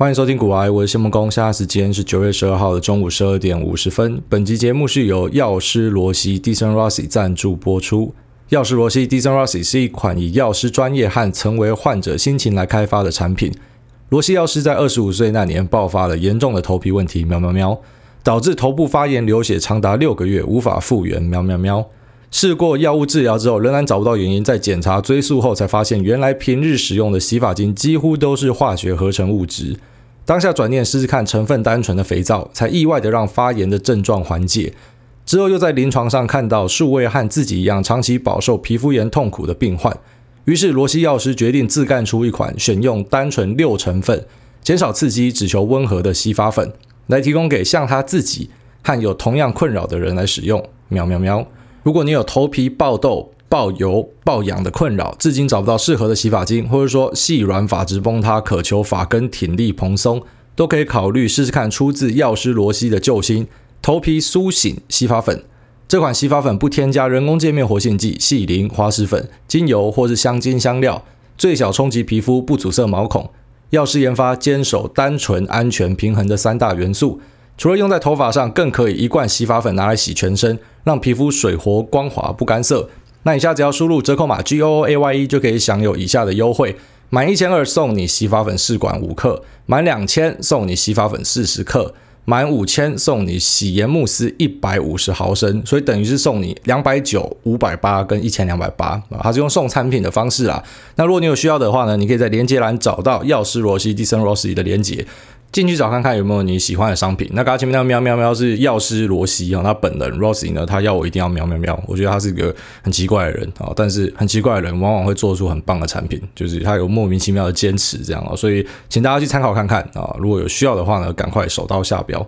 欢迎收听Gooaye，我是谢孟恭，现在时间是9月12号的中午12点50分。本集节目是由药师罗西 Decent Rossi 赞助播出。药师罗西 Decent Rossi 是一款以药师专业和曾为患者心情来开发的产品。罗西药师在25岁那年爆发了严重的头皮问题导致头部发炎流血长达6个月无法复原试过药物治疗之后仍然找不到原因，在检查追溯后才发现原来平日使用的洗发精几乎都是化学合成物质。当下转念试试看成分单纯的肥皂，才意外的让发炎的症状缓解。之后又在临床上看到数位和自己一样长期饱受皮肤炎痛苦的病患，于是罗西药师决定自干出一款选用单纯6成分减少刺激只求温和的洗发粉，来提供给像他自己和有同样困扰的人来使用。如果你有头皮爆痘、爆油、爆痒的困扰，至今找不到适合的洗发精，或者说细软发质崩塌，渴求发根挺立蓬松，都可以考虑试试看出自药师罗西的救星头皮苏醒洗发粉。这款洗发粉不添加人工界面活性剂、细磷、滑石粉、精油或是香精香料，最小冲击皮肤，不阻塞毛孔。药师研发坚守单纯、安全、平衡的3大元素，除了用在头发上，更可以一罐洗发粉拿来洗全身，让皮肤水活光滑不干涩。那以下只要输入折扣码 GOAYE 就可以享有以下的优惠：满1200送你洗发粉试管5克，满2000送你洗发粉40克，满5000送你洗颜慕斯150毫升，所以等于是送你290、580跟1280，它是用送产品的方式啦。那如果你有需要的话呢，你可以在连接栏找到药师罗西 Decent Rossi 的连结，进去找看看有没有你喜欢的商品。那刚才前面那喵喵喵是药师罗西啊，那本人 Rossi 呢，他要我一定要喵喵喵，我觉得他是一个很奇怪的人啊，但是很奇怪的人往往会做出很棒的产品，就是他有莫名其妙的坚持这样啊，所以请大家去参考看看啊，如果有需要的话呢，赶快手刀下标。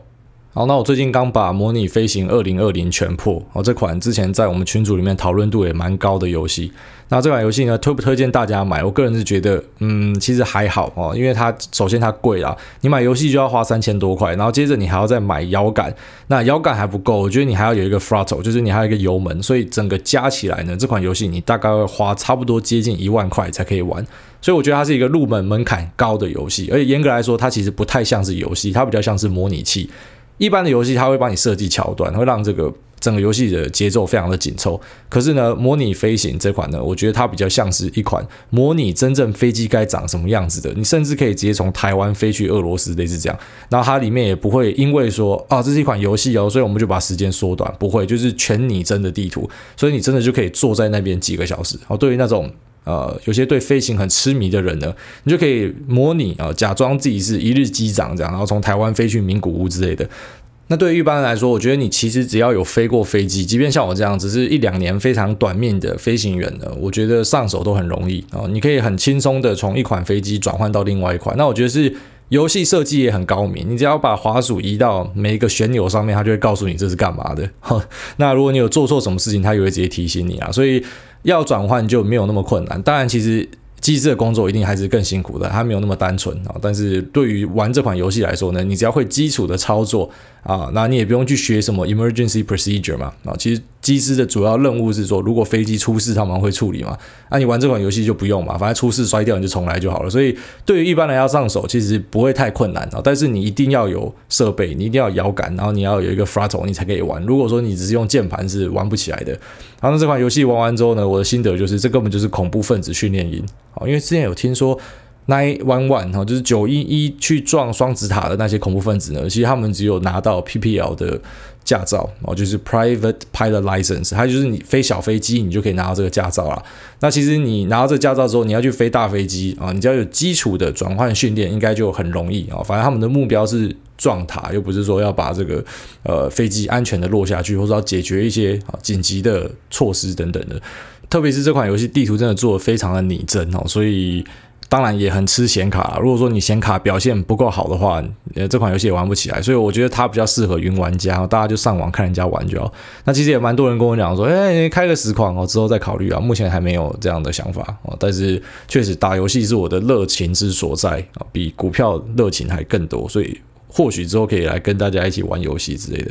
好，那我最近刚把模拟飞行2020全破，这款之前在我们群组里面讨论度也蛮高的游戏。那这款游戏呢，推不推荐大家买？我个人是觉得其实还好，因为它首先它贵啦，你买游戏就要花3000多块，然后接着你还要再买摇杆，那摇杆还不够，我觉得你还要有一个 throttle， 就是你还有一个油门，所以整个加起来呢，这款游戏你大概要花差不多接近1万块才可以玩。所以我觉得它是一个入门门槛高的游戏，而且严格来说它其实不太像是游戏，它比较像是模拟器。一般的游戏它会帮你设计桥段，会让这个整个游戏的节奏非常的紧凑，可是呢，模拟飞行这款呢，我觉得它比较像是一款模拟真正飞机该长什么样子的，你甚至可以直接从台湾飞去俄罗斯，类似这样。然后它里面也不会因为说啊，这是一款游戏哦，所以我们就把时间缩短，不会，就是全拟真的地图，所以你真的就可以坐在那边几个小时。然后对于那种有些对飞行很痴迷的人呢，你就可以模拟，假装自己是一日机长这样，然后从台湾飞去名古屋之类的。那对于一般人来说，我觉得你其实只要有飞过飞机，即便像我这样只是1-2年非常短命的飞行员呢，我觉得上手都很容易，你可以很轻松的从一款飞机转换到另外一款。那我觉得是游戏设计也很高明，你只要把滑鼠移到每一个旋钮上面，它就会告诉你这是干嘛的。那如果你有做错什么事情，它也会直接提醒你啊，所以要转换就没有那么困难。当然其实机制的工作一定还是更辛苦的，它没有那么单纯，但是对于玩这款游戏来说呢，你只要会基础的操作，那你也不用去学什么 emergency procedure 嘛，其实机师的主要任务是说，如果飞机出事他们会处理嘛，那你玩这款游戏就不用嘛，反正出事摔掉你就重来就好了，所以对于一般人要上手其实不会太困难，但是你一定要有设备，你一定要摇杆，然后你要有一个 throttle 你才可以玩，如果说你只是用键盘是玩不起来的。然后这款游戏玩完之后呢，我的心得就是这根本就是恐怖分子训练营，因为之前有听说911就是911去撞双子塔的那些恐怖分子呢，其实他们只有拿到 PPL 的驾照，就是 Private Pilot License， 它就是你飞小飞机你就可以拿到这个驾照啦。那其实你拿到这个驾照之后，你要去飞大飞机，你只要有基础的转换训练应该就很容易，反正他们的目标是撞塔，又不是说要把这个飞机安全的落下去，或者要解决一些紧急的措施等等的。特别是这款游戏地图真的做得非常的拟真，所以当然也很吃显卡，如果说你显卡表现不够好的话，这款游戏也玩不起来，所以我觉得它比较适合云玩家，大家就上网看人家玩就好。那其实也蛮多人跟我讲说开个实况，之后再考虑啊，目前还没有这样的想法，但是确实打游戏是我的热情之所在，比股票热情还更多，所以或许之后可以来跟大家一起玩游戏之类的。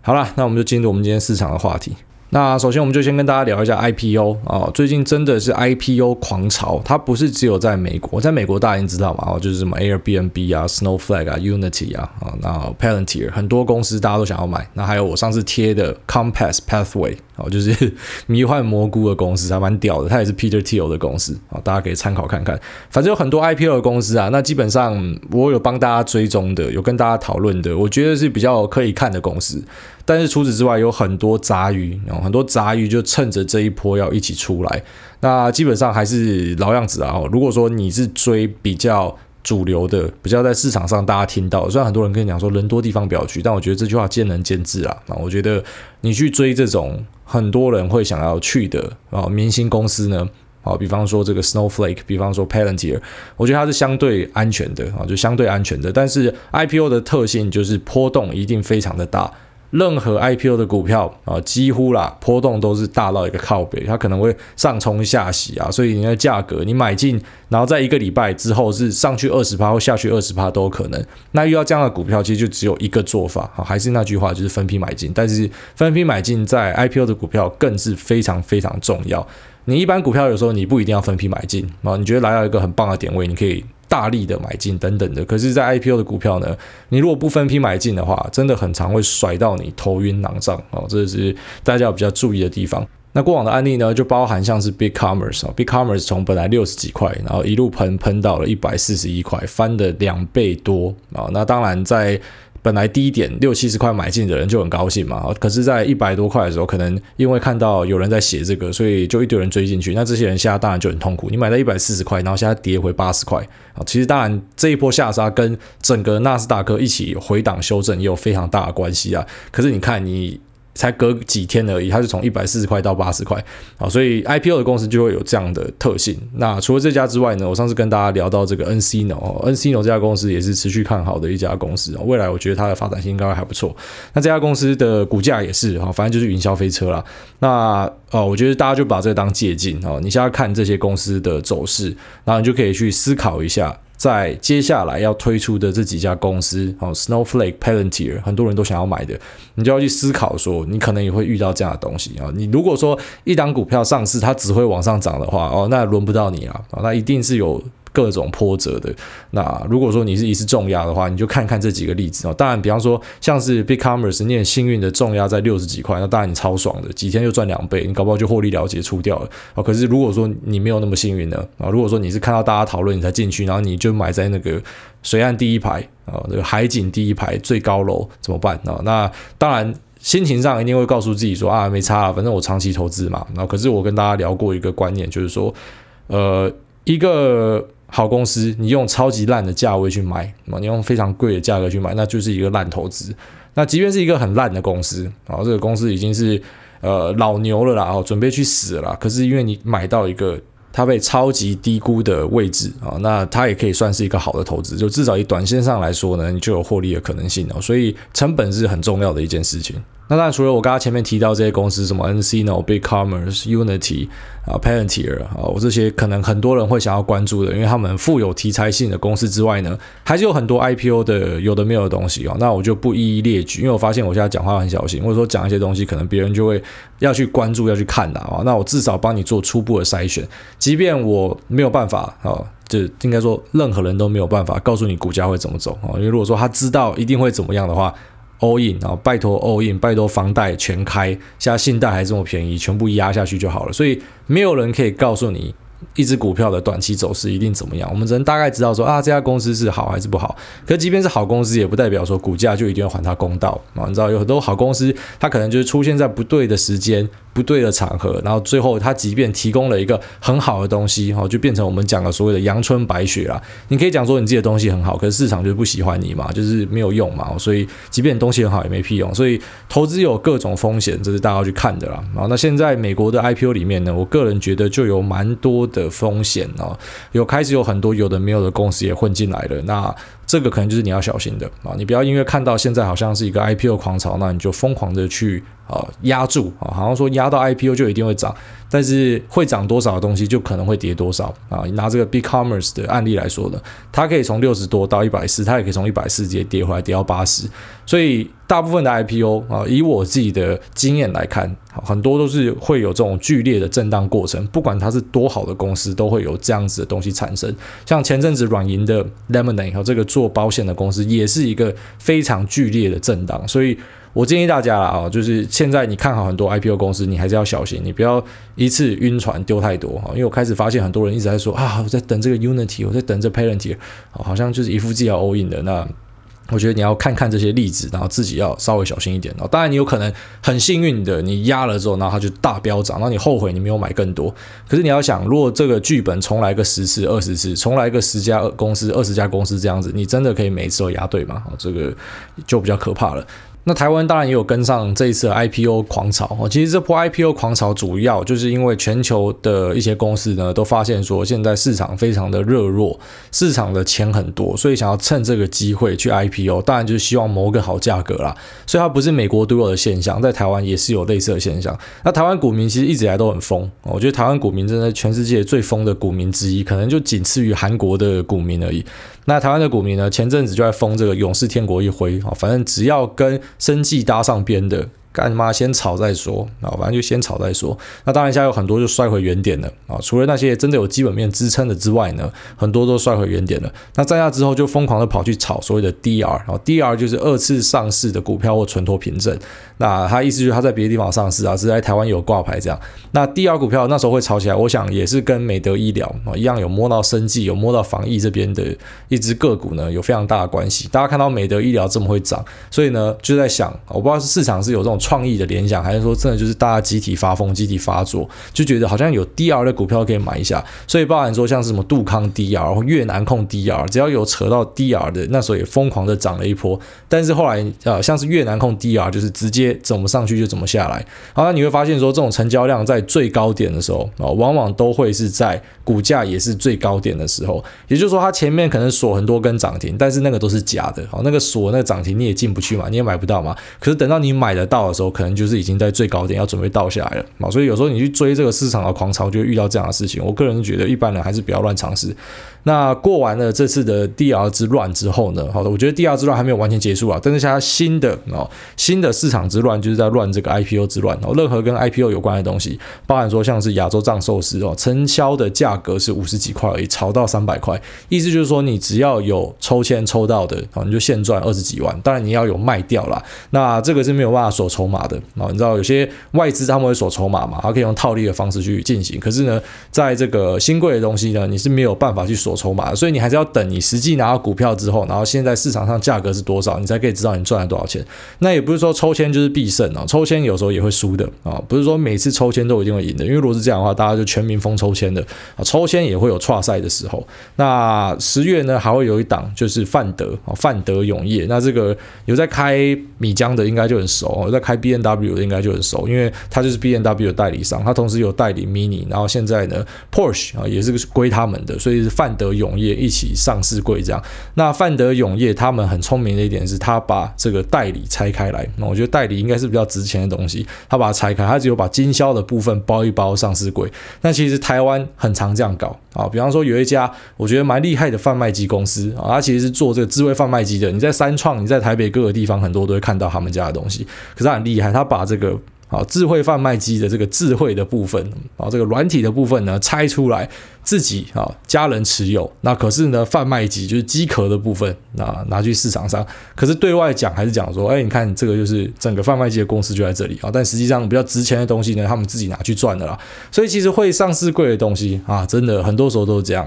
好啦，那我们就进入我们今天市场的话题。那首先我们就先跟大家聊一下 IPO 啊，最近真的是 IPO 狂潮，它不是只有在美国，在美国大家已经知道嘛，就是什么 Airbnb 啊、Snowflake 啊、Unity 啊，那 Palantir 很多公司大家都想要买，那还有我上次贴的 Compass Pathway 啊，就是迷幻蘑菇的公司，还蛮屌的，它也是 Peter Thiel 的公司啊，大家可以参考看看。反正有很多 IPO 的公司啊，那基本上我有帮大家追踪的，有跟大家讨论的，我觉得是比较可以看的公司。但是除此之外有很多杂鱼，很多杂鱼就趁着这一波要一起出来。那基本上还是老样子啊，如果说你是追比较主流的，比较在市场上大家听到，虽然很多人跟你讲说人多地方不要去，但我觉得这句话见仁见智啦。我觉得你去追这种很多人会想要去的明星公司呢，好，比方说这个 Snowflake， 比方说 Palantir， 我觉得它是相对安全的，就相对安全的。但是 IPO 的特性就是波动一定非常的大。任何 IPO 的股票啊，几乎啦波动都是大到一个靠北，它可能会上冲下洗啊，所以你的价格你买进，然后在一个礼拜之后是上去 20% 或下去 20% 都有可能。那遇到这样的股票其实就只有一个做法，还是那句话，就是分批买进。但是分批买进在 IPO 的股票更是非常非常重要。你一般股票有时候你不一定要分批买进啊，你觉得来到一个很棒的点位，你可以大力的买进等等的，可是在 IPO 的股票呢，你如果不分批买进的话，真的很常会甩到你头晕脑胀哦，这是大家比较注意的地方。那过往的案例呢，就包含像是 BigCommerce 啊 ，BigCommerce 从本来60几块，然后一路喷到了141块，翻了2倍多啊。那当然在本来低点60-70块买进的人就很高兴嘛，可是在100多块的时候，可能因为看到有人在写这个，所以就一堆人追进去，那这些人现在当然就很痛苦，你买到140块，然后现在跌回80块，其实当然这一波下杀跟整个纳斯达克一起回档修正也有非常大的关系啊。可是你看你才隔几天而已，它就从140块到80块，所以 IPO 的公司就会有这样的特性。那除了这家之外呢，我上次跟大家聊到这个 nCino 这家公司也是持续看好的一家公司，未来我觉得它的发展性应该还不错。那这家公司的股价也是，反正就是云霄飞车啦。那我觉得大家就把这个当借鉴，你现在看这些公司的走势，然后你就可以去思考一下在接下来要推出的这几家公司 Snowflake、Palantir 很多人都想要买的，你就要去思考说你可能也会遇到这样的东西。你如果说一档股票上市它只会往上涨的话，那轮不到你啦，那一定是有各种波折的。那如果说你是一次重压的话，你就看看这几个例子哦。当然比方说像是 BigCommerce 你很幸运的重压在60几块，那当然你超爽的，几天就赚2倍，你搞不好就获利了结出掉了哦。可是如果说你没有那么幸运呢啊，如果说你是看到大家讨论你才进去，然后你就买在那个水岸第一排啊，那个海景第一排最高楼怎么办啊？那当然心情上一定会告诉自己说啊，没差啦，反正我长期投资嘛。然后可是我跟大家聊过一个观念，就是说一个好公司你用超级烂的价位去买，你用非常贵的价格去买，那就是一个烂投资。那即便是一个很烂的公司，这个公司已经是老牛了啦，准备去死了啦，可是因为你买到一个它被超级低估的位置，那它也可以算是一个好的投资，就至少以短线上来说呢，你就有获利的可能性，所以成本是很重要的一件事情。那当然除了我刚刚前面提到这些公司，什么 nCino、BigCommerce、Unity、Palantir 这些可能很多人会想要关注的，因为他们富有题材性的公司之外呢，还是有很多 IPO 的有的没有的东西哦。那我就不一一列举，因为我发现我现在讲话很小心，或者说讲一些东西可能别人就会要去关注要去看啦哦。那我至少帮你做初步的筛选，即便我没有办法哦，就应该说任何人都没有办法告诉你股价会怎么走哦，因为如果说他知道一定会怎么样的话，all in 啊，拜托 all in， 拜托房贷全开，现在信贷还这么便宜，全部压下去就好了。所以没有人可以告诉你一只股票的短期走势一定怎么样，我们只能大概知道说啊，这家公司是好还是不好。可即便是好公司，也不代表说股价就一定要还它公道啊。你知道有很多好公司，它可能就是出现在不对的时间、不对的场合，然后最后它即便提供了一个很好的东西，就变成我们讲的所谓的阳春白雪啦。你可以讲说你自己的东西很好，可是市场就不喜欢你嘛，就是没有用嘛。所以即便东西很好也没屁用。所以投资有各种风险，这是大家要去看的啦。那现在美国的 IPO 里面呢，我个人觉得就有蛮多的风险哦，有开始有很多有的没有的公司也混进来了，那这个可能就是你要小心的啊，你不要因为看到现在好像是一个 IPO 狂潮，那你就疯狂的去压住啊，好像说压到 IPO 就一定会涨，但是会涨多少的东西就可能会跌多少啊。你拿这个 BigCommerce 的案例来说呢，它可以从60多到140，它也可以从140直接跌回来跌到80，所以大部分的 IPO 以我自己的经验来看，很多都是会有这种剧烈的震荡过程，不管它是多好的公司，都会有这样子的东西产生。像前阵子软银的 Lemonade 这个做保险的公司，也是一个非常剧烈的震荡。所以我建议大家啦，就是现在你看好很多 IPO 公司，你还是要小心，你不要一次晕船丢太多。因为我开始发现很多人一直在说啊，我在等这个 Unity， 我在等这 Palantir， 好像就是一副自己要 all in 的。那我觉得你要看看这些例子，然后自己要稍微小心一点。当然你有可能很幸运的你压了之后，然后它就大飙涨，然后你后悔你没有买更多。可是你要想，如果这个剧本重来个10次20次，重来个10家公司20家公司这样子，你真的可以每次都压对吗？这个就比较可怕了。那台湾当然也有跟上这一次的 IPO 狂潮。其实这波 IPO 狂潮主要就是因为全球的一些公司呢，都发现说现在市场非常的热络，市场的钱很多，所以想要趁这个机会去 IPO， 当然就是希望谋个好价格啦。所以它不是美国独有的现象，在台湾也是有类似的现象。那台湾股民其实一直以来都很疯，我觉得台湾股民真的全世界最疯的股民之一，可能就仅次于韩国的股民而已。那台湾的股民呢，前阵子就在疯这个勇士天国一挥，反正只要跟生技搭上边的，干嘛先炒再说，反正就先炒再说。那当然现在有很多就摔回原点了，除了那些真的有基本面支撑的之外呢，很多都摔回原点了。那在那之后就疯狂的跑去炒所谓的 DR 就是2次上市的股票或存托凭证。那他意思就是他在别的地方上市啊，只是在台湾有挂牌这样。那 DR 股票那时候会炒起来，我想也是跟美德医疗一样，有摸到生技，有摸到防疫这边的一只个股呢，有非常大的关系。大家看到美德医疗这么会涨，所以呢就在想，我不知道市场是有这种创意的联想，还是说真的就是大家集体发疯集体发作，就觉得好像有 DR 的股票可以买一下。所以包含说像是什么杜康 DR 或越南控 DR， 只要有扯到 DR 的，那时候也疯狂的涨了一波。但是后来像是越南控 DR 就是直接怎么上去就怎么下来。然后你会发现说这种成交量在最高点的时候，往往都会是在股价也是最高点的时候，也就是说它前面可能锁很多根涨停，但是那个都是假的，那个锁那个涨停你也进不去嘛，你也买不到嘛。可是等到你买得到的时候，可能就是已经在最高点要准备倒下来了。所以有时候你去追这个市场的狂潮，就会遇到这样的事情。我个人觉得一般人还是不要乱尝试。那过完了这次的 DR 之乱之后呢，好的，我觉得 DR 之乱还没有完全结束啊，但是现在新的市场之乱就是在乱这个 IPO 之乱。任何跟 IPO 有关的东西，包含说像是亚洲藏寿司承销的价格是50几块而已，炒到300块，意思就是说你只要有抽签抽到的，你就现赚20几万。当然你要有卖掉啦，那这个是没有办法锁筹码的。你知道有些外资他们会锁筹码嘛，他可以用套利的方式去进行。可是呢在这个新贵的东西呢，你是没有办法去锁筹码，所以你还是要等你实际拿到股票之后，然后现在市场上价格是多少，你才可以知道你赚了多少钱。那也不是说抽签就是必胜，抽签有时候也会输的，不是说每次抽签都一定会赢的。因为如果是这样的话，大家就全民疯抽签的，抽签也会有挫赛的时候。那10月呢还会有一档就是范德永业，那这个有在开米浆的应该就很熟，有在开 B&W 的应该就很熟，因为他就是 B&W 的代理商，他同时有代理 Mini， 然后现在呢 Porsche 也是归他们的，所以是范德永业一起上市柜这样。那范德永业他们很聪明的一点是，他把这个代理拆开来，我觉得代理应该是比较值钱的东西，他把它拆开，他只有把经销的部分包一包上市柜。那其实台湾很常这样搞啊，比方说有一家我觉得蛮厉害的贩卖机公司啊，它其实是做这个智慧贩卖机的。你在三创，你在台北各个地方很多都会看到他们家的东西，可是它很厉害，它把这个智慧贩卖机的这个智慧的部分，这个软体的部分呢拆出来，自己家人持有。那可是呢贩卖机就是机壳的部分拿去市场上，可是对外讲还是讲说，你看这个就是整个贩卖机的公司就在这里但实际上比较值钱的东西呢，他们自己拿去赚的啦。所以其实会上市柜的东西真的很多时候都是这样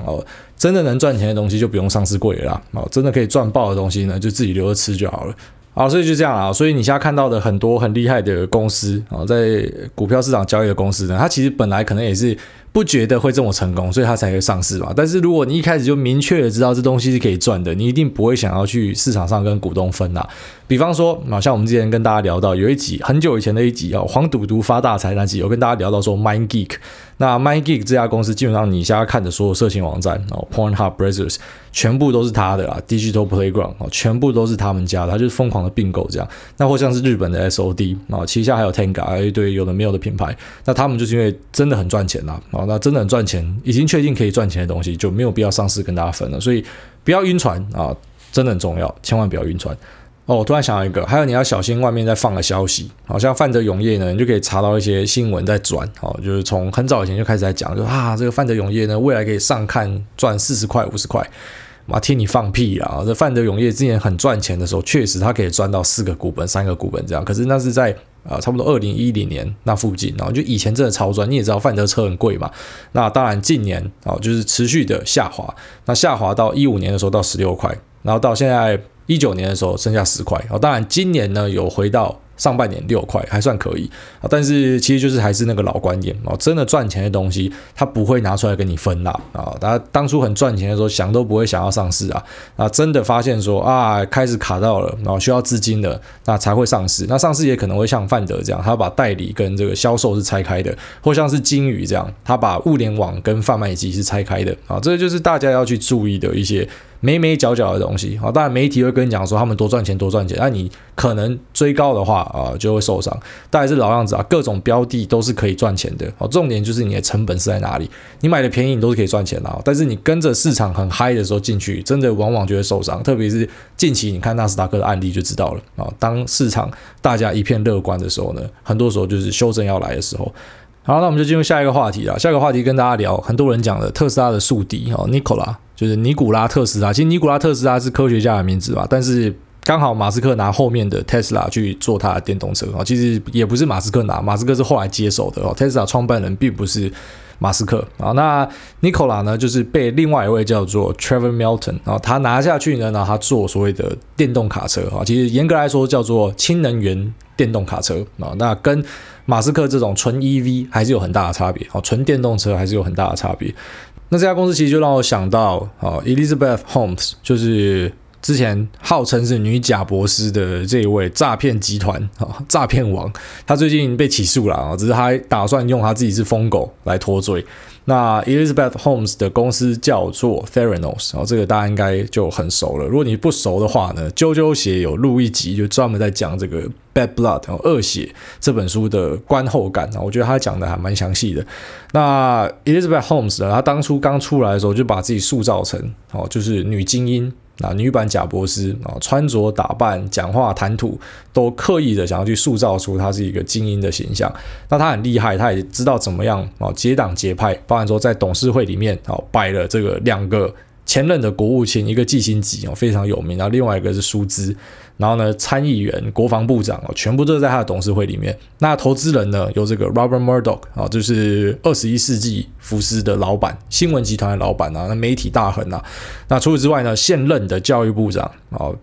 真的能赚钱的东西就不用上市柜了啦真的可以赚爆的东西呢，就自己留着吃就好了。好，所以就这样啦。所以你现在看到的很多很厉害的公司在股票市场交易的公司呢，它其实本来可能也是不觉得会这么成功，所以它才会上市嘛。但是如果你一开始就明确的知道这东西是可以赚的，你一定不会想要去市场上跟股东分啦。比方说像我们之前跟大家聊到有一集很久以前的一集黄赌毒发大财那集，有跟大家聊到说 MindGeek。 那 MindGeek 这家公司基本上你现在看的所有色情网站Pornhub Brazzers 全部都是他的啦， Digital Playground 全部都是他们家的，他就是疯狂的并购这样。那或像是日本的 SOD 旗下还有 Tenga， 还有一堆有的没有的品牌。那他们就是因为真的很赚钱啦那真的很赚钱，已经确定可以赚钱的东西就没有必要上市跟大家分了。所以不要晕船真的很重要，千万不要晕船。哦，我突然想到一个，还有你要小心外面在放的消息，好像范哲永业呢，你就可以查到一些新闻在转，哦，就是从很早以前就开始在讲，就啊这个范哲永业呢未来可以上看赚40块50块，妈听你放屁啦！这范哲永业之前很赚钱的时候，确实他可以赚到4个股本3个股本这样，可是那是在差不多2010年那附近，然后就以前真的超赚，你也知道范德车很贵嘛，那当然近年就是持续的下滑，那下滑到15年的时候到16块，然后到现在19年的时候剩下10块，当然今年呢有回到上半年6块，还算可以，但是其实就是还是那个老观点，真的赚钱的东西他不会拿出来跟你分啦，他当初很赚钱的时候想都不会想要上市啊，真的发现说啊开始卡到了，然后需要资金了，那才会上市，那上市也可能会像范德这样，他把代理跟这个销售是拆开的，或像是金鱼这样，他把物联网跟贩卖机是拆开的，这就是大家要去注意的一些眉眉角角的东西，当然媒体会跟你讲说他们多赚钱多赚钱，但你可能追高的话就会受伤，当然是老样子各种标的都是可以赚钱的，重点就是你的成本是在哪里，你买的便宜你都是可以赚钱的，但是你跟着市场很嗨的时候进去，真的往往就会受伤，特别是近期你看纳斯达克的案例就知道了，当市场大家一片乐观的时候呢，很多时候就是修正要来的时候。好，那我们就进入下一个话题啦。下一个话题跟大家聊很多人讲的特斯拉的宿敌 Nikola， 就是尼古拉特斯拉。其实尼古拉特斯拉是科学家的名字嘛，但是刚好马斯克拿后面的 Tesla 去做他的电动车，其实也不是马斯克拿，马斯克是后来接手的， Tesla 创办人并不是马斯克。那 Nikola 呢就是被另外一位叫做 Trevor Milton 他拿下去呢，然后他做所谓的电动卡车，其实严格来说叫做氢能源电动卡车，那跟马斯克这种纯 EV 还是有很大的差别，纯电动车还是有很大的差别。那这家公司其实就让我想到 Elizabeth Holmes， 就是之前号称是女贾伯斯的这一位诈骗集团诈骗王，他最近被起诉了，只是他打算用他自己是疯狗来脱罪。那 Elizabeth Holmes 的公司叫做 Theranos， 这个大家应该就很熟了，如果你不熟的话呢，啾啾鞋有录一集就专门在讲这个 Bad Blood 恶血这本书的观后感，我觉得他讲的还蛮详细的。那 Elizabeth Holmes 呢，他当初刚出来的时候就把自己塑造成就是女精英，女版贾伯斯，穿着打扮讲话谈吐都刻意的想要去塑造出她是一个精英的形象。那她很厉害，她也知道怎么样结党结派，包含说在董事会里面摆了这个2个前任的国务卿，一个季辛吉非常有名，然后另外一个是舒兹，然后呢参议员国防部长全部都在他的董事会里面。那投资人呢有这个 Robert Murdoch， 就是21世纪福斯的老板，新闻集团的老板那媒体大亨那除此之外呢，现任的教育部长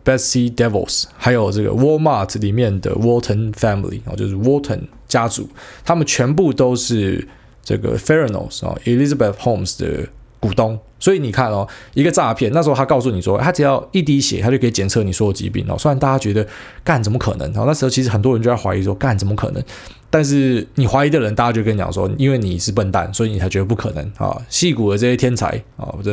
Betsy DeVos， 还有这个 Walmart 里面的 Walton Family， 就是 Walton 家族，他们全部都是这个 Theranos Elizabeth Holmes 的股东。所以你看一个诈骗，那时候他告诉你说他只要一滴血他就可以检测你所有疾病虽然大家觉得干怎么可能那时候其实很多人就在怀疑说干怎么可能，但是你怀疑的人大家就跟你讲说因为你是笨蛋所以你才觉得不可能矽谷的这些天才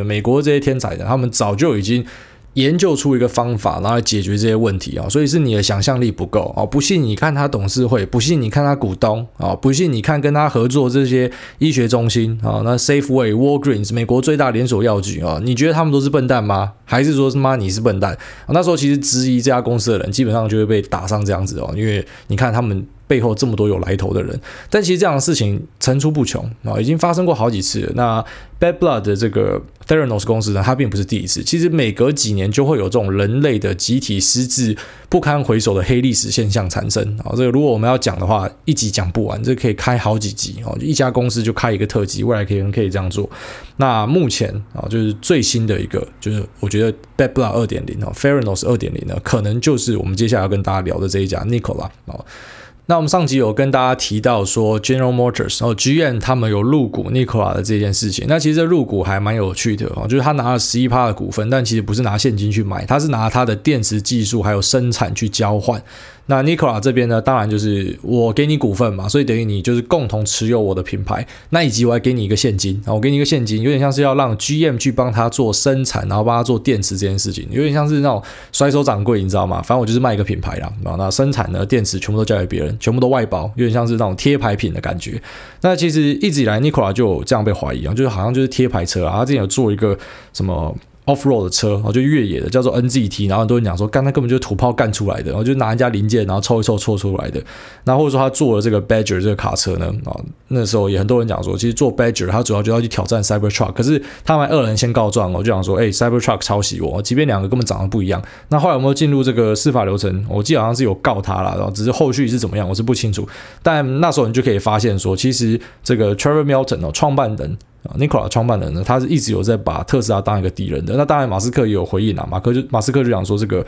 美国这些天才他们早就已经研究出一个方法然后解决这些问题所以是你的想象力不够不信你看他董事会，不信你看他股东不信你看跟他合作这些医学中心那 Safeway Walgreens 美国最大连锁药局你觉得他们都是笨蛋吗？还是说妈你是笨蛋那时候其实质疑这家公司的人基本上就会被打上这样子因为你看他们背后这么多有来头的人，但其实这样的事情层出不穷已经发生过好几次了。那 Bad Blood 的这个 Theranos 公司呢，它并不是第一次，其实每隔几年就会有这种人类的集体失智不堪回首的黑历史现象产生这个如果我们要讲的话一集讲不完，这可以开好几集一家公司就开一个特辑，未来可以这样做。那目前就是最新的一个，就是我觉得 Bad Blood 2.0 Theranos 2.0 呢，可能就是我们接下来要跟大家聊的这一家 Nikola那我们上集有跟大家提到说 General Motors GM 他们有入股 Nikola 的这件事情，那其实这入股还蛮有趣的就是他拿了 11% 的股份，但其实不是拿现金去买，他是拿他的电池技术还有生产去交换。那 Nikola 这边呢，当然就是我给你股份嘛，所以等于你就是共同持有我的品牌，那以及我还给你一个现金我给你一个现金，有点像是要让 GM 去帮他做生产然后帮他做电池这件事情，有点像是那种甩手掌柜你知道吗，反正我就是卖一个品牌啦，那生产呢电池全部都交给别人，全部都外包，有点像是那种贴牌品的感觉。那其实一直以来 Nikola 就有这样被怀疑就是好像就是贴牌车他之前有做一个什么 off-road 的车，就越野的，叫做 NZT， 然后很多人讲说，干，那根本就是土炮干出来的，然后就拿人家零件，然后凑一凑凑出来的。那或者说他做了这个 Badger 这个卡车呢，那时候也很多人讲说，其实做 Badger 他主要就要去挑战 Cybertruck， 可是他们2人先告状，我就讲说，Cybertruck 抄袭我，即便两个根本长得不一样。那后来有没有进入这个司法流程？我记得好像是有告他啦，然后只是后续是怎么样，我是不清楚。但那时候你就可以发现说，其实这个 Trevor Milton 创办人。Nikola 创办人呢，他是一直有在把特斯拉当一个敌人的。那当然，马斯克也有回应啊，马斯克就讲说，这个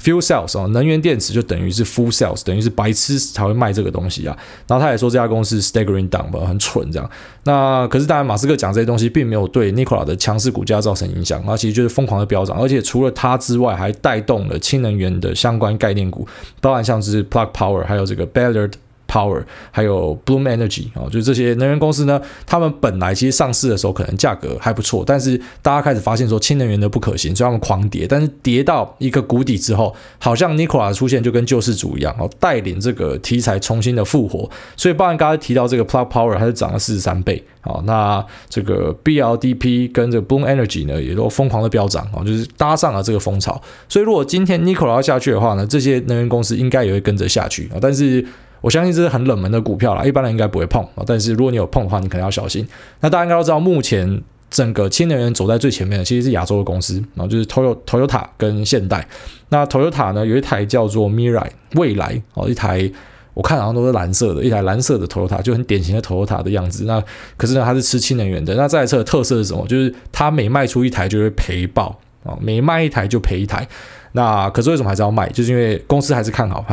fuel cells 能源电池就等于是 full cells， 等于是白痴才会卖这个东西啊。然后他也说这家公司 staggering down 吧，很蠢这样。那可是当然，马斯克讲这些东西并没有对 Nikola 的强势股价造成影响，那其实就是疯狂的飙涨。而且除了他之外，还带动了氢能源的相关概念股，包含像是 Plug Power， 还有这个 Badger。Power 还有 Bloom Energy 就是这些能源公司呢，他们本来其实上市的时候可能价格还不错，但是大家开始发现说氢能源的不可行，所以他们狂跌。但是跌到一个谷底之后，好像 Nikola 出现就跟救世主一样，带领这个题材重新的复活。所以包含刚才提到这个 Plug Power 它是涨了43倍，那这个 BLDP 跟这个 Bloom Energy 呢也都疯狂的飙涨，就是搭上了这个风潮。所以如果今天 Nikola 要下去的话呢，这些能源公司应该也会跟着下去，但是我相信这是很冷门的股票啦，一般人应该不会碰，但是如果你有碰的话，你可能要小心。那大家应该都知道，目前整个氢能源走在最前面的其实是亚洲的公司，然后就是 Toyota 跟现代。那 Toyota 呢有一台叫做 Mirai 未来，一台我看好像都是蓝色的，一台蓝色的 Toyota， 就很典型的 Toyota 的样子。那可是呢，它是吃氢能源的。那这台车的特色是什么？就是它每卖出一台就会赔爆，每卖一台就赔一台。那可是为什么还是要卖？就是因为公司还是看好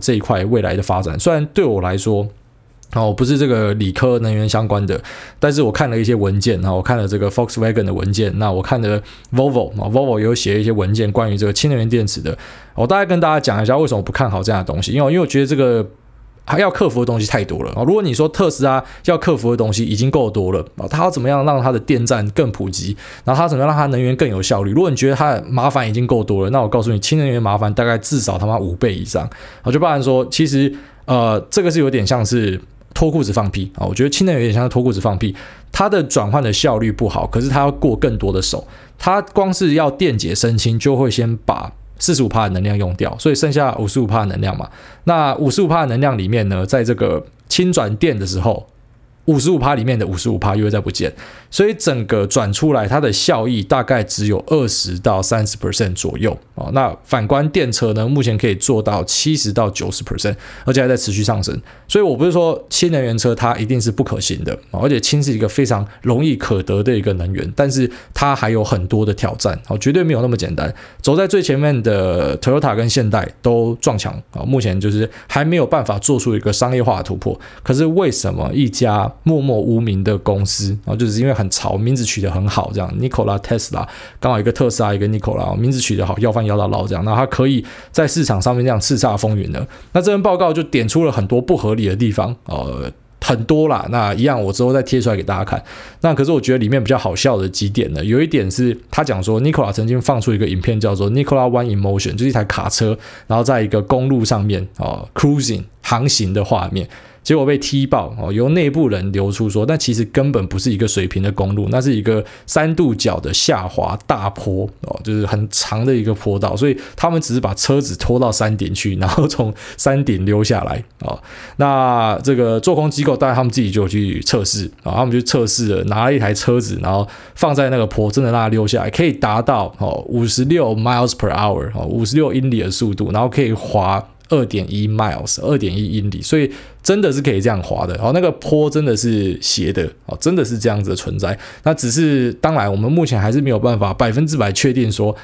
这一块未来的发展。虽然对我来说，我不是这个理科能源相关的，但是我看了一些文件，我看了这个 Volkswagen 的文件，那我看了 Volvo 有写一些文件关于这个氢能源电池的。我大概跟大家讲一下为什么我不看好这样的东西，因为我觉得这个要克服的东西太多了。如果你说特斯拉要克服的东西已经够多了，它要怎么样让它的电站更普及，然后它怎么样让它能源更有效率，如果你觉得它的麻烦已经够多了，那我告诉你，氢能源麻烦大概至少他妈5倍以上。就包含说其实这个是有点像是脱裤子放屁，我觉得氢能源有点像是脱裤子放屁，它的转换的效率不好，可是它要过更多的手，它光是要电解生氢就会先把45% 的能量用掉，所以剩下 55% 的能量嘛。那 55% 的能量里面呢，在这个氢转电的时候 55% 里面的 55% 又会再不见，所以整个转出来它的效益大概只有20-30% 左右。那反观电车呢，目前可以做到 70-90%， 而且还在持续上升。所以我不是说氢能源车它一定是不可行的，而且氢是一个非常容易可得的一个能源，但是它还有很多的挑战，绝对没有那么简单。走在最前面的 Toyota 跟现代都撞墙，目前就是还没有办法做出一个商业化的突破。可是为什么一家默默无名的公司，就是因为很潮，名字取得很好，这样 Nikola Tesla 刚好一个特斯拉一个 Nikola， 名字取得好，要饭要到老这样，那他可以在市场上面这样叱咤风云的。那这份报告就点出了很多不合理的地方，很多啦，那一样我之后再贴出来给大家看。那可是我觉得里面比较好笑的几点呢，有一点是他讲说 Nikola 曾经放出一个影片叫做 Nikola One in Motion， 就是一台卡车然后在一个公路上面cruising 航行的画面，结果被踢爆，由内部人流出说，但其实根本不是一个水平的公路，那是一个3度角的下滑大坡，就是很长的一个坡道，所以他们只是把车子拖到山顶去，然后从山顶溜下来。那这个做空机构当然他们自己就去测试，他们就测试了，拿了一台车子然后放在那个坡，真的让它溜下来，可以达到56 miles per hour， 56英里的速度，然后可以滑2.1 miles 2.1 英里，所以真的是可以这样滑的。那个坡真的是斜的，真的是这样子的存在。那只是当然我们目前还是没有办法100%确定说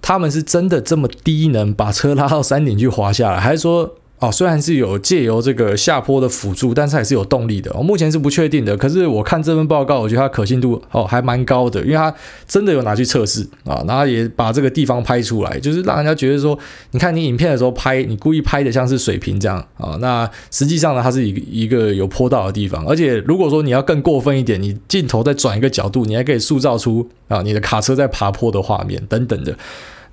他们是真的这么低能把车拉到山顶去滑下来，还是说虽然是有借由这个下坡的辅助，但是还是有动力的，目前是不确定的。可是我看这份报告，我觉得它可信度还蛮高的，因为它真的有拿去测试然后也把这个地方拍出来，就是让人家觉得说，你看你影片的时候拍，你故意拍的像是水平这样那实际上呢，它是一个有坡道的地方。而且如果说你要更过分一点，你镜头再转一个角度，你还可以塑造出你的卡车在爬坡的画面等等的。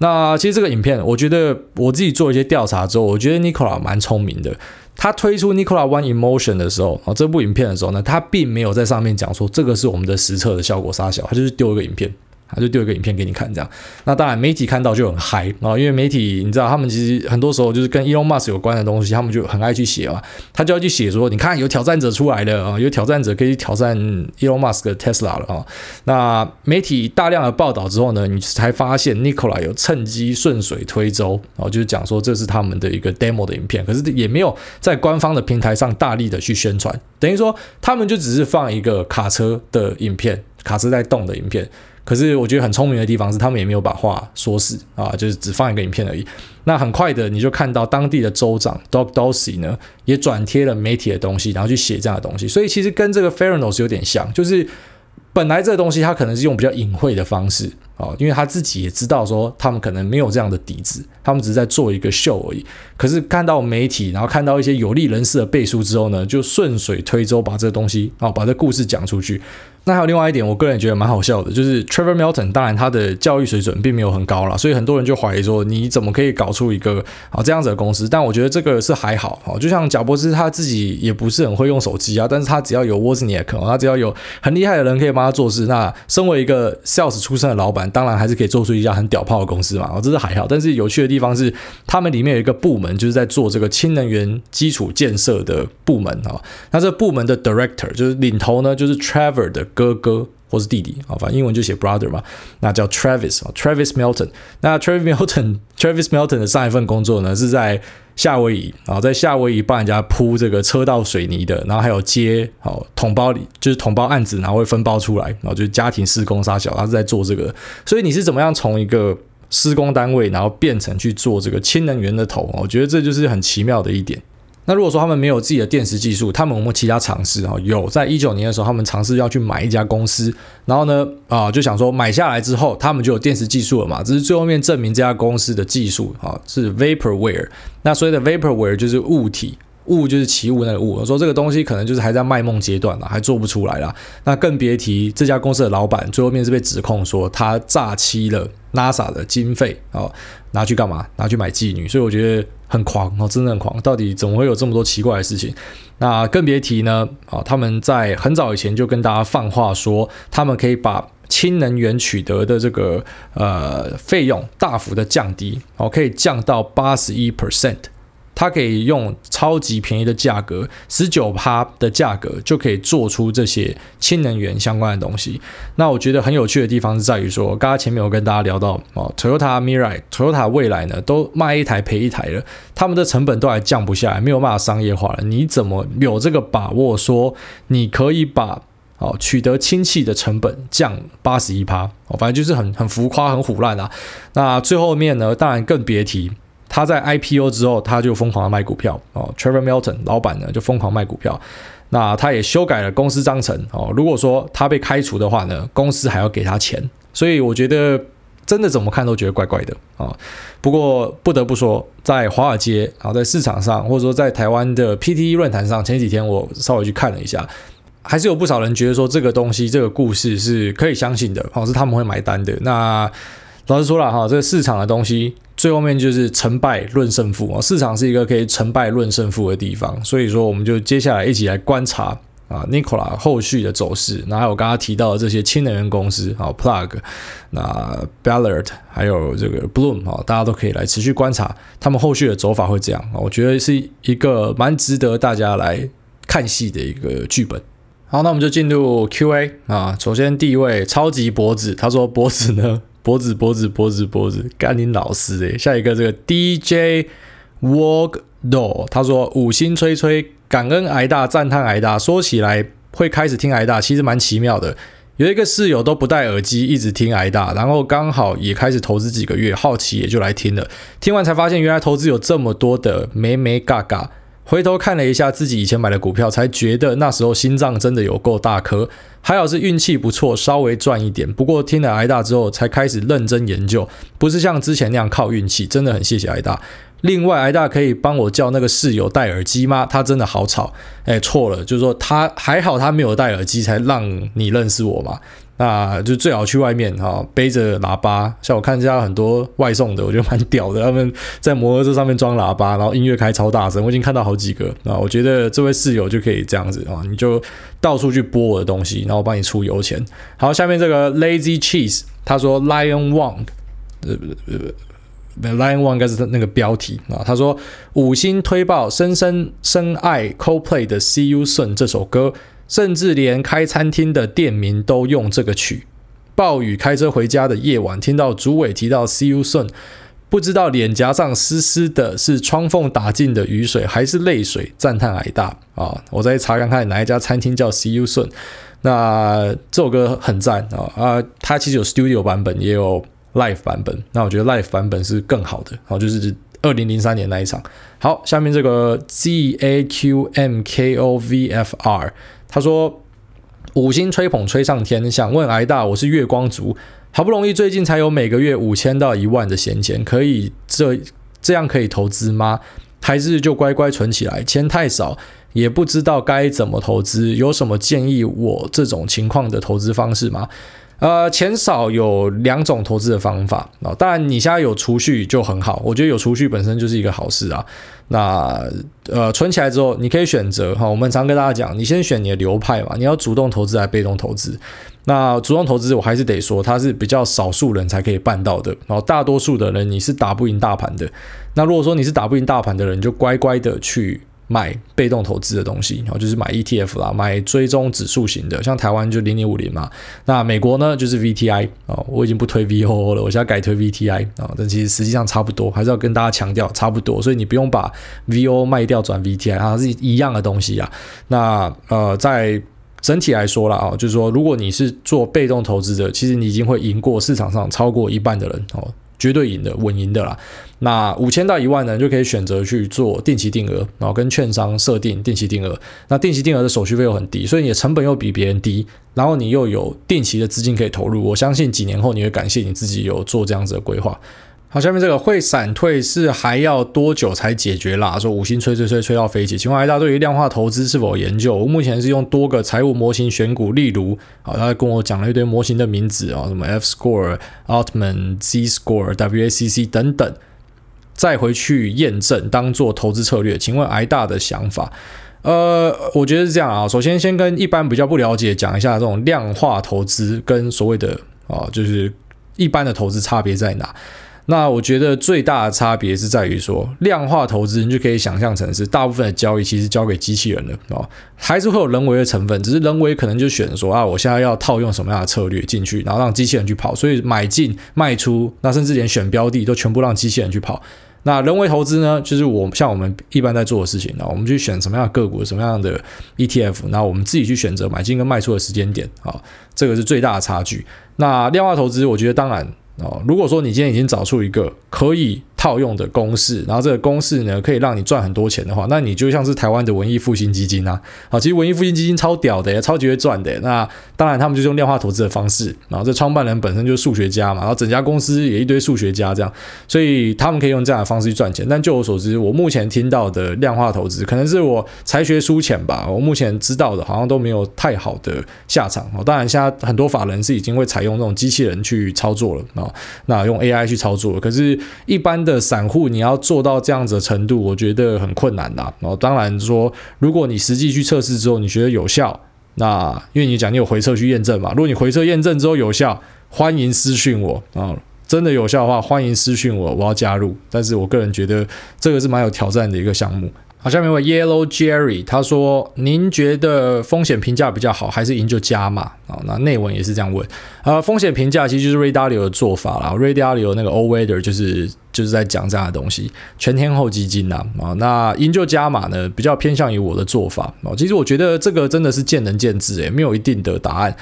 那其实这个影片，我觉得我自己做一些调查之后，我觉得 Nikola 蛮聪明的。他推出 Nikola One in Motion 的时候，这部影片的时候呢，他并没有在上面讲说这个是我们的实测的效果杀小，他就是丢一个影片。他就丢一个影片给你看这样。那当然媒体看到就很嗨啊，因为媒体你知道他们其实很多时候就是跟 Elon Musk 有关的东西他们就很爱去写嘛，他就要去写说你看有挑战者出来了啊，有挑战者可以挑战 Elon Musk 的 Tesla 了啊。那媒体大量的报道之后呢，你才发现 Nikola 有趁机顺水推舟啊，就是讲说这是他们的一个 demo 的影片，可是也没有在官方的平台上大力的去宣传，等于说他们就只是放一个卡车的影片，卡车在动的影片。可是我觉得很聪明的地方是他们也没有把话说死啊，就是只放一个影片而已。那很快的你就看到当地的州长 Doug Dawsey 呢也转贴了媒体的东西，然后去写这样的东西，所以其实跟这个 Theranos 有点像，就是本来这个东西他可能是用比较隐晦的方式啊，因为他自己也知道说他们可能没有这样的底子，他们只是在做一个秀而已。可是看到媒体，然后看到一些有利人士的背书之后呢，就顺水推舟把这个东西啊，把这故事讲出去。那还有另外一点我个人觉得蛮好笑的，就是 Trevor Milton 当然他的教育水准并没有很高啦，所以很多人就怀疑说你怎么可以搞出一个这样子的公司，但我觉得这个是还好，就像贾伯斯他自己也不是很会用手机啊，但是他只要有 Wozniak， 他只要有很厉害的人可以帮他做事，那身为一个 sales 出身的老板当然还是可以做出一家很屌炮的公司嘛，这是还好。但是有趣的地方是他们里面有一个部门就是在做这个氢能源基础建设的部门，那这部门的 director 就是领头呢，就是 Trevor 的哥哥或是弟弟，反正英文就写 brother 嘛，那叫 Travis Milton。 那 Travis Milton 的上一份工作呢是在夏威夷，在夏威夷帮人家铺这个车道水泥的，然后还有接统包，就是统包案子然后会分包出来，然后就是家庭施工啥小，他是在做这个。所以你是怎么样从一个施工单位然后变成去做这个氢能源的头，我觉得这就是很奇妙的一点。那如果说他们没有自己的电池技术，他们有没有其他尝试？有，在19年的时候他们尝试要去买一家公司，然后呢就想说买下来之后他们就有电池技术了嘛，只是最后面证明这家公司的技术是 Vaporware。 那所谓的 Vaporware 就是雾体，雾就是起雾那个雾，我说这个东西可能就是还在卖梦阶段啦，还做不出来啦。那更别提这家公司的老板最后面是被指控说他诈欺了 NASA 的经费，拿去干嘛？拿去买妓女。所以我觉得很狂，真的很狂，到底怎么会有这么多奇怪的事情。那更别提呢，他们在很早以前就跟大家放话说他们可以把氢能源取得的这个费用大幅的降低，可以降到 81%，它可以用超级便宜的价格 19% 的价格就可以做出这些氢能源相关的东西。那我觉得很有趣的地方是在于说，刚刚前面有跟大家聊到 Toyota Mirai Toyota 未来呢都卖一台赔一台了，他们的成本都还降不下来，没有办法商业化了，你怎么有这个把握说你可以把取得氢气的成本降 81%？ 反正就是很浮夸很唬烂啊。那最后面呢当然更别提他在 IPO 之后他就疯狂的卖股票，Trevor Milton 老板呢就疯狂卖股票。那他也修改了公司章程，如果说他被开除的话呢公司还要给他钱。所以我觉得真的怎么看都觉得怪怪的，不过不得不说在华尔街，在市场上或者说在台湾的 PTE 论坛上，前几天我稍微去看了一下，还是有不少人觉得说这个东西这个故事是可以相信的，是他们会买单的。那老实说啦，这个市场的东西最后面就是成败论胜负，市场是一个可以成败论胜负的地方，所以说我们就接下来一起来观察Nikola 后续的走势，那还有刚刚提到的这些氢能源公司 Plug、那 Ballard 还有这个 Bloom， 大家都可以来持续观察他们后续的走法会这样，我觉得是一个蛮值得大家来看戏的一个剧本。好，那我们就进入 QA 首先第一位超级脖子，他说脖子干你老师耶。下一个这个 DJ Wogdo， 他说五星吹吹，感恩挨大，赞叹挨大。说起来会开始听挨大其实蛮奇妙的，有一个室友都不戴耳机一直听挨大，然后刚好也开始投资几个月，好奇也就来听了，听完才发现原来投资有这么多的眉眉嘎嘎，回头看了一下自己以前买的股票，才觉得那时候心脏真的有够大颗，还好是运气不错，稍微赚一点。不过听了挨大之后才开始认真研究，不是像之前那样靠运气，真的很谢谢挨大。另外挨大可以帮我叫那个室友戴耳机吗？他真的好吵。错了，就是说他还好他没有戴耳机才让你认识我嘛。那就最好去外面哈，背着喇叭。像我看一下很多外送的，我觉得蛮屌的，他们在摩托车上面装喇叭，然后音乐开超大声，我已经看到好几个啊。我觉得这位室友就可以这样子啊，你就到处去播我的东西，然后我帮你出油钱。好，下面这个 Lazy Cheese， 他说 Lion Wang，Lion One 应该是那个标题啊，他说五星推爆深深深爱 Coldplay 的 See You Soon 这首歌，甚至连开餐厅的店名都用这个曲。暴雨开车回家的夜晚，听到主委提到 See You Soon， 不知道脸颊上湿湿的是窗缝打进的雨水还是泪水，赞叹矮大啊！我再查看看哪一家餐厅叫 See You Soon。那这首歌很赞啊，它其实有 Studio 版本，也有Live 版本，那我觉得 Live 版本是更好的，然后就是2003年那一场。好，下面这个 GAQMKOVFR 他说五星吹捧吹上天，想问癌大，我是月光族，好不容易最近才有每个月5000到10000的闲钱，可以这样可以投资吗？还是就乖乖存起来？钱太少也不知道该怎么投资，有什么建议我这种情况的投资方式吗？钱少有两种投资的方法，当然你现在有储蓄就很好，我觉得有储蓄本身就是一个好事啊。那存起来之后，你可以选择哈，我们常跟大家讲，你先选你的流派嘛，你要主动投资还是被动投资？那主动投资我还是得说，它是比较少数人才可以办到的，然后大多数的人你是打不赢大盘的。那如果说你是打不赢大盘的人，你就乖乖的去买被动投资的东西，就是买 ETF 啦，买追踪指数型的，像台湾就0050嘛，那美国呢就是 VTI 哦，我已经不推 VOO 了，我现在改推 VTI 哦，但其实实际上差不多，还是要跟大家强调差不多，所以你不用把 VOO 卖掉转 VTI， 它是一样的东西啊。那在整体来说啦啊，就是说如果你是做被动投资者，其实你已经会赢过市场上超过一半的人哦。绝对赢的，稳赢的啦。那5000到10000呢，就可以选择去做定期定额，然后跟券商设定定期定额。那定期定额的手续费又很低，所以你的成本又比别人低，然后你又有定期的资金可以投入。我相信几年后你会感谢你自己有做这样子的规划。好，下面这个会闪退是还要多久才解决啦？说五星吹到飞起，请问癌大对于量化投资是否有研究？我目前是用多个财务模型选股，例如好，他跟我讲了一堆模型的名字啊，什么 F score、Altman、Z score、WACC 等等，再回去验证当做投资策略。请问癌大的想法？我觉得是这样啊。首先，先跟一般比较不了解讲一下这种量化投资跟所谓的就是一般的投资差别在哪。那我觉得最大的差别是在于说，量化投资你就可以想象成是大部分的交易其实交给机器人了哦，还是会有人为的成分，只是人为可能就选说啊，我现在要套用什么样的策略进去，然后让机器人去跑，所以买进卖出，那甚至连选标的都全部让机器人去跑。那人为投资呢，就是像我们一般在做的事情，我们去选什么样的个股、什么样的 ETF， 然后我们自己去选择买进跟卖出的时间点啊，这个是最大的差距。那量化投资，我觉得当然。如果说你今天已经找出一个可以套用的公式，然后这个公式呢可以让你赚很多钱的话，那你就像是台湾的文艺复兴基金啊。好，其实文艺复兴基金超屌的，超级会赚的。那当然他们就是用量化投资的方式，然后这创办人本身就是数学家嘛，然后整家公司也一堆数学家这样，所以他们可以用这样的方式去赚钱。但就我所知，我目前听到的量化投资，可能是我才学疏浅吧，我目前知道的好像都没有太好的下场。当然现在很多法人是已经会采用这种机器人去操作了，那用 AI 去操作了，可是一般的散户你要做到这样子的程度，我觉得很困难啦。当然说，如果你实际去测试之后你觉得有效，那因为你讲你有回测去验证嘛，如果你回测验证之后有效，欢迎私讯我啊，真的有效的话欢迎私讯我，我要加入。但是我个人觉得这个是蛮有挑战的一个项目。好，下面有 Yellow Jerry， 他说您觉得风险评价比较好还是赢就加码？那内文也是这样问。风险评价其实就是 Ray Dalio 的做法啦， Ray Dalio 那个 All Weather 就是在讲这样的东西，全天候基金啦。那赢就加码呢，比较偏向于我的做法。其实我觉得这个真的是见仁见智，没有一定的答案。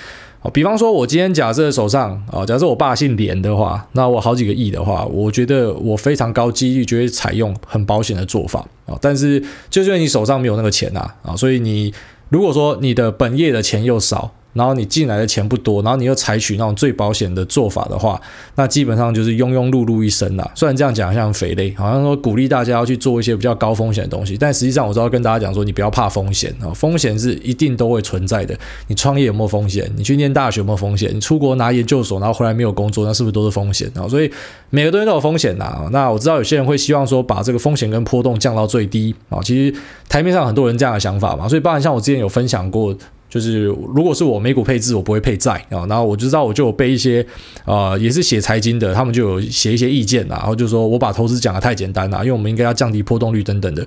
比方说我今天假设手上假设我爸姓连的话，那我好几个亿的话，我觉得我非常高几率就会采用很保险的做法。但是就是因为你手上没有那个钱啊，所以你如果说你的本业的钱又少，然后你进来的钱不多，然后你又采取那种最保险的做法的话，那基本上就是庸庸碌碌一生啦。虽然这样讲像肥类，好像说鼓励大家要去做一些比较高风险的东西，但实际上我都要跟大家讲说，你不要怕风险，风险是一定都会存在的。你创业有没有风险？你去念大学有没有风险？你出国拿研究所然后回来没有工作，那是不是都是风险？所以每个东西都有风险啦。那我知道有些人会希望说把这个风险跟波动降到最低，其实台面上很多人这样的想法嘛，所以包含像我之前有分享过，就是如果是我美股配置我不会配债，然后我就知道我就有被一些也是写财经的，他们就有写一些意见啦，然后就说我把投资讲得太简单啦，因为我们应该要降低波动率等等的，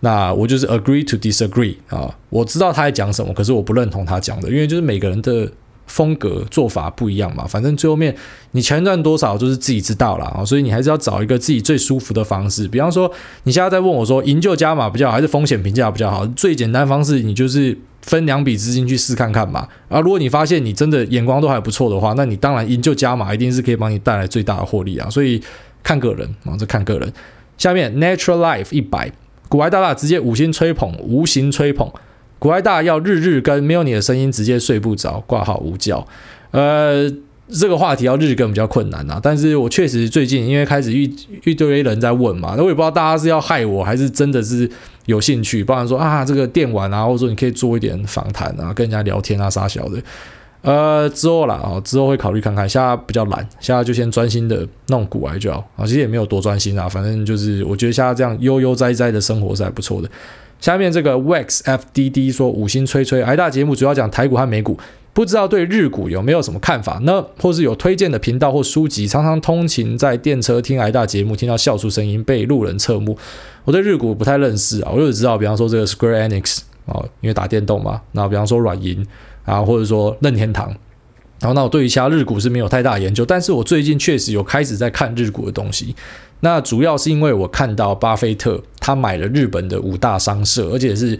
那我就是 agree to disagree 啊，我知道他在讲什么，可是我不认同他讲的，因为就是每个人的风格做法不一样嘛，反正最后面你钱赚多少就是自己知道啦，所以你还是要找一个自己最舒服的方式。比方说你现在在问我说，营救加码比较好还是风险评价比较好，最简单方式你就是分两笔资金去试看看嘛。如果你发现你真的眼光都还不错的话，那你当然营救加码一定是可以帮你带来最大的获利啊。所以看个人啊，这看个人。下面 Natural Life 100， Gooaye大直接无形吹捧。Gooaye大要日日更，没有你的声音直接睡不着，挂号无教。这个话题要日更比较困难啊，但是我确实最近因为开始一堆人在问嘛，那我也不知道大家是要害我还是真的是有兴趣，包含说啊这个电玩啊，或者说你可以做一点访谈啊，跟人家聊天啊啥小的。之后啦，之后会考虑看看，现在比较懒，现在就先专心的弄股癌就好啊，其实也没有多专心啊，反正就是我觉得现在这样悠悠哉哉的生活是还不错的。下面这个 WexFDD 说，五星吹吹，癌大节目主要讲台股和美股，不知道对日股有没有什么看法呢？或是有推荐的频道或书籍？常常通勤在电车听癌大节目，听到笑出声音，被路人侧目。我对日股不太认识啊，我就知道，比方说这个 Square Enix 啊，因为打电动嘛，那比方说软银啊，或者说任天堂。然后那我对于其他日股是没有太大研究，但是我最近确实有开始在看日股的东西。那主要是因为我看到巴菲特他买了日本的5大商社，而且是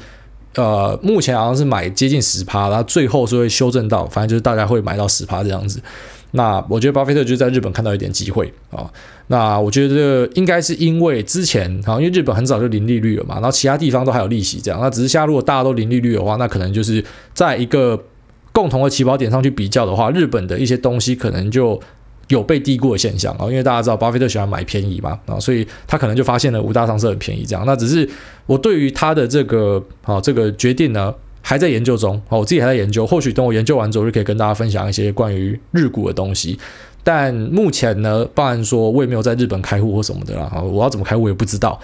目前好像是买接近 10%， 然后最后是会修正到，反正就是大家会买到 10% 这样子。那我觉得巴菲特就在日本看到一点机会啊。那我觉得应该是因为之前因为日本很早就零利率了嘛，然后其他地方都还有利息这样。那只是现在如果大家都零利率的话，那可能就是在一个共同的起跑点上去比较的话，日本的一些东西可能就有被低估的现象，因为大家知道巴菲特喜欢买便宜嘛，所以他可能就发现了5大商社很便宜这样。那只是我对于他的这个决定呢还在研究中，我自己还在研究，或许等我研究完之后就可以跟大家分享一些关于日股的东西。但目前呢，当然说我也没有在日本开户或什么的啦，我要怎么开户也不知道。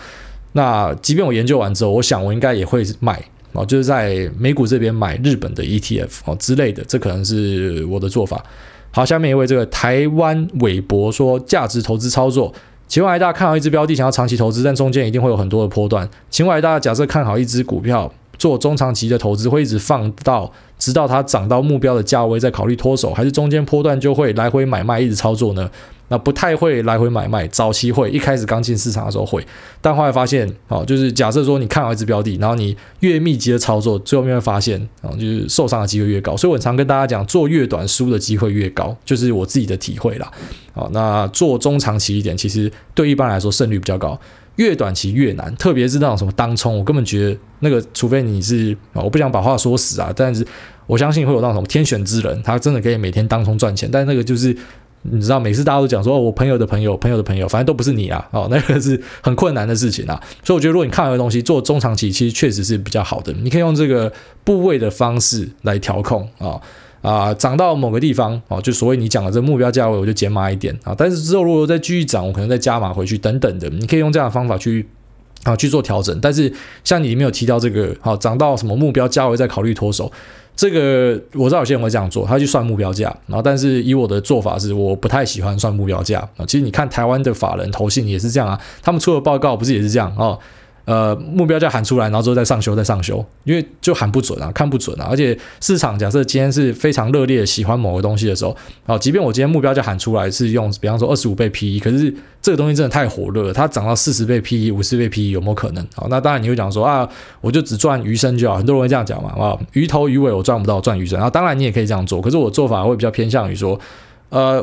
那即便我研究完之后，我想我应该也会买，就是在美股这边买日本的 ETF 之类的，这可能是我的做法。好，下面一位这个台湾韦伯说，价值投资操作，请问癌大看好一只标的想要长期投资，但中间一定会有很多的波段，请问癌大假设看好一只股票做中长期的投资，会一直放到直到它涨到目标的价位再考虑脱手，还是中间波段就会来回买卖一直操作呢？那不太会来回买卖，早期会，一开始刚进市场的时候会，但后来发现就是假设说你看好一只标的，然后你越密集的操作，最后面会发现就是受伤的机会越高。所以我很常跟大家讲，做越短输的机会越高，就是我自己的体会啦。那做中长期一点，其实对一般来说胜率比较高，越短期越难，特别是那种什么当冲，我根本觉得那个，除非你是，我不想把话说死啊，但是我相信会有那种什么天选之人，他真的可以每天当冲赚钱，但那个就是你知道，每次大家都讲说，我朋友的朋友朋友的朋友，反正都不是你啊，那个是很困难的事情啊。所以我觉得如果你看好的东西做中长期，其实确实是比较好的，你可以用这个部位的方式来调控涨到某个地方就所谓你讲的这目标价位，我就减码一点但是之后如果再继续涨，我可能再加码回去等等的，你可以用这样的方法去做调整。但是像你没有提到这个涨到什么目标价位再考虑脱手，这个我知道有些人会这样做，他去算目标价，然后但是以我的做法是，我不太喜欢算目标价。其实你看台湾的法人投信也是这样啊，他们出的报告不是也是这样目标价喊出来，然后之后再上修，因为就喊不准啊，看不准啊。而且市场假设今天是非常热烈喜欢某个东西的时候，即便我今天目标价喊出来是用比方说25倍 PE， 可是这个东西真的太火热了，它涨到40倍 PE 50倍 PE 有没有可能？那当然你会讲说啊，我就只赚鱼身就好，很多人会这样讲嘛，鱼头鱼尾我赚不到，我赚鱼身。然后当然你也可以这样做，可是我做法会比较偏向于说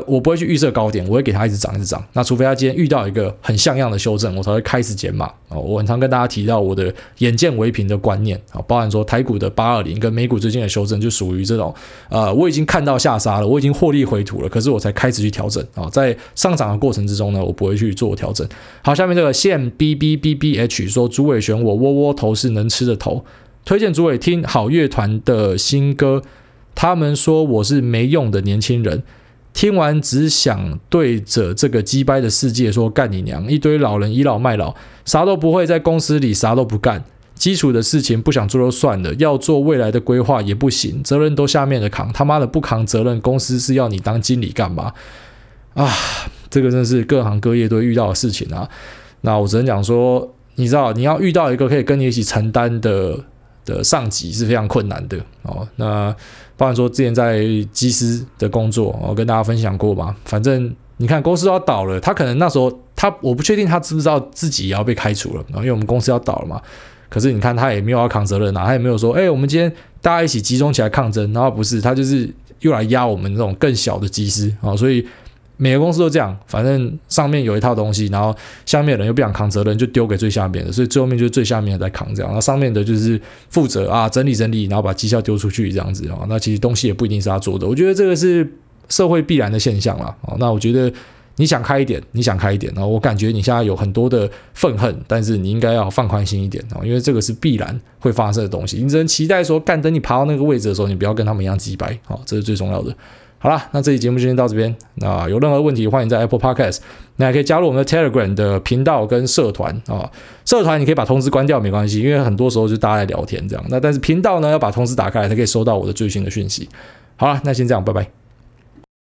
我不会去预设高点，我会给它一直涨一直涨。那除非它今天遇到一个很像样的修正，我才会开始减码。我很常跟大家提到我的眼见为凭的观念，包含说台股的820跟美股最近的修正就属于这种我已经看到下杀了，我已经获利回吐了，可是我才开始去调整。在上涨的过程之中呢，我不会去做调整。好，下面这个线 BBBBH 说，主委选我窝窝头是能吃的头，推荐主委听好乐团的新歌，他们说我是没用的年轻人，听完只想对着这个鸡掰的世界说干你娘，一堆老人倚老卖老，啥都不会，在公司里啥都不干，基础的事情不想做就算了，要做未来的规划也不行，责任都下面的扛，他妈的不扛责任，公司是要你当经理干嘛啊？这个真是各行各业都遇到的事情啊。那我只能讲说，你知道你要遇到一个可以跟你一起承担的上级是非常困难的哦。那包含说之前在机师的工作，我跟大家分享过嘛。反正你看公司要倒了，他可能那时候我不确定他知不知道自己也要被开除了，因为我们公司要倒了嘛。可是你看他也没有要扛责任啊，他也没有说我们今天大家一起集中起来抗争，然后不是，他就是又来压我们这种更小的机师哦。所以每个公司都这样，反正上面有一套东西，然后下面的人又不想扛责任，就丢给最下面的，所以最后面就是最下面的在扛这样，然后上面的就是负责整理整理，然后把绩效丢出去这样子那其实东西也不一定是他做的，我觉得这个是社会必然的现象啦。那我觉得你想开一点，然后我感觉你现在有很多的愤恨，但是你应该要放宽心一点，因为这个是必然会发生的东西，你只能期待说，干等你爬到那个位置的时候，你不要跟他们一样鸡掰，这是最重要的。好啦，那这期节目就先到这边。那有任何问题，欢迎在 Apple Podcast， 那也可以加入我们的 Telegram 的频道跟社团啊。社团你可以把通知关掉没关系，因为很多时候就大家来聊天这样。那但是频道呢，要把通知打开才可以收到我的最新的讯息。好啦，那先这样，拜拜。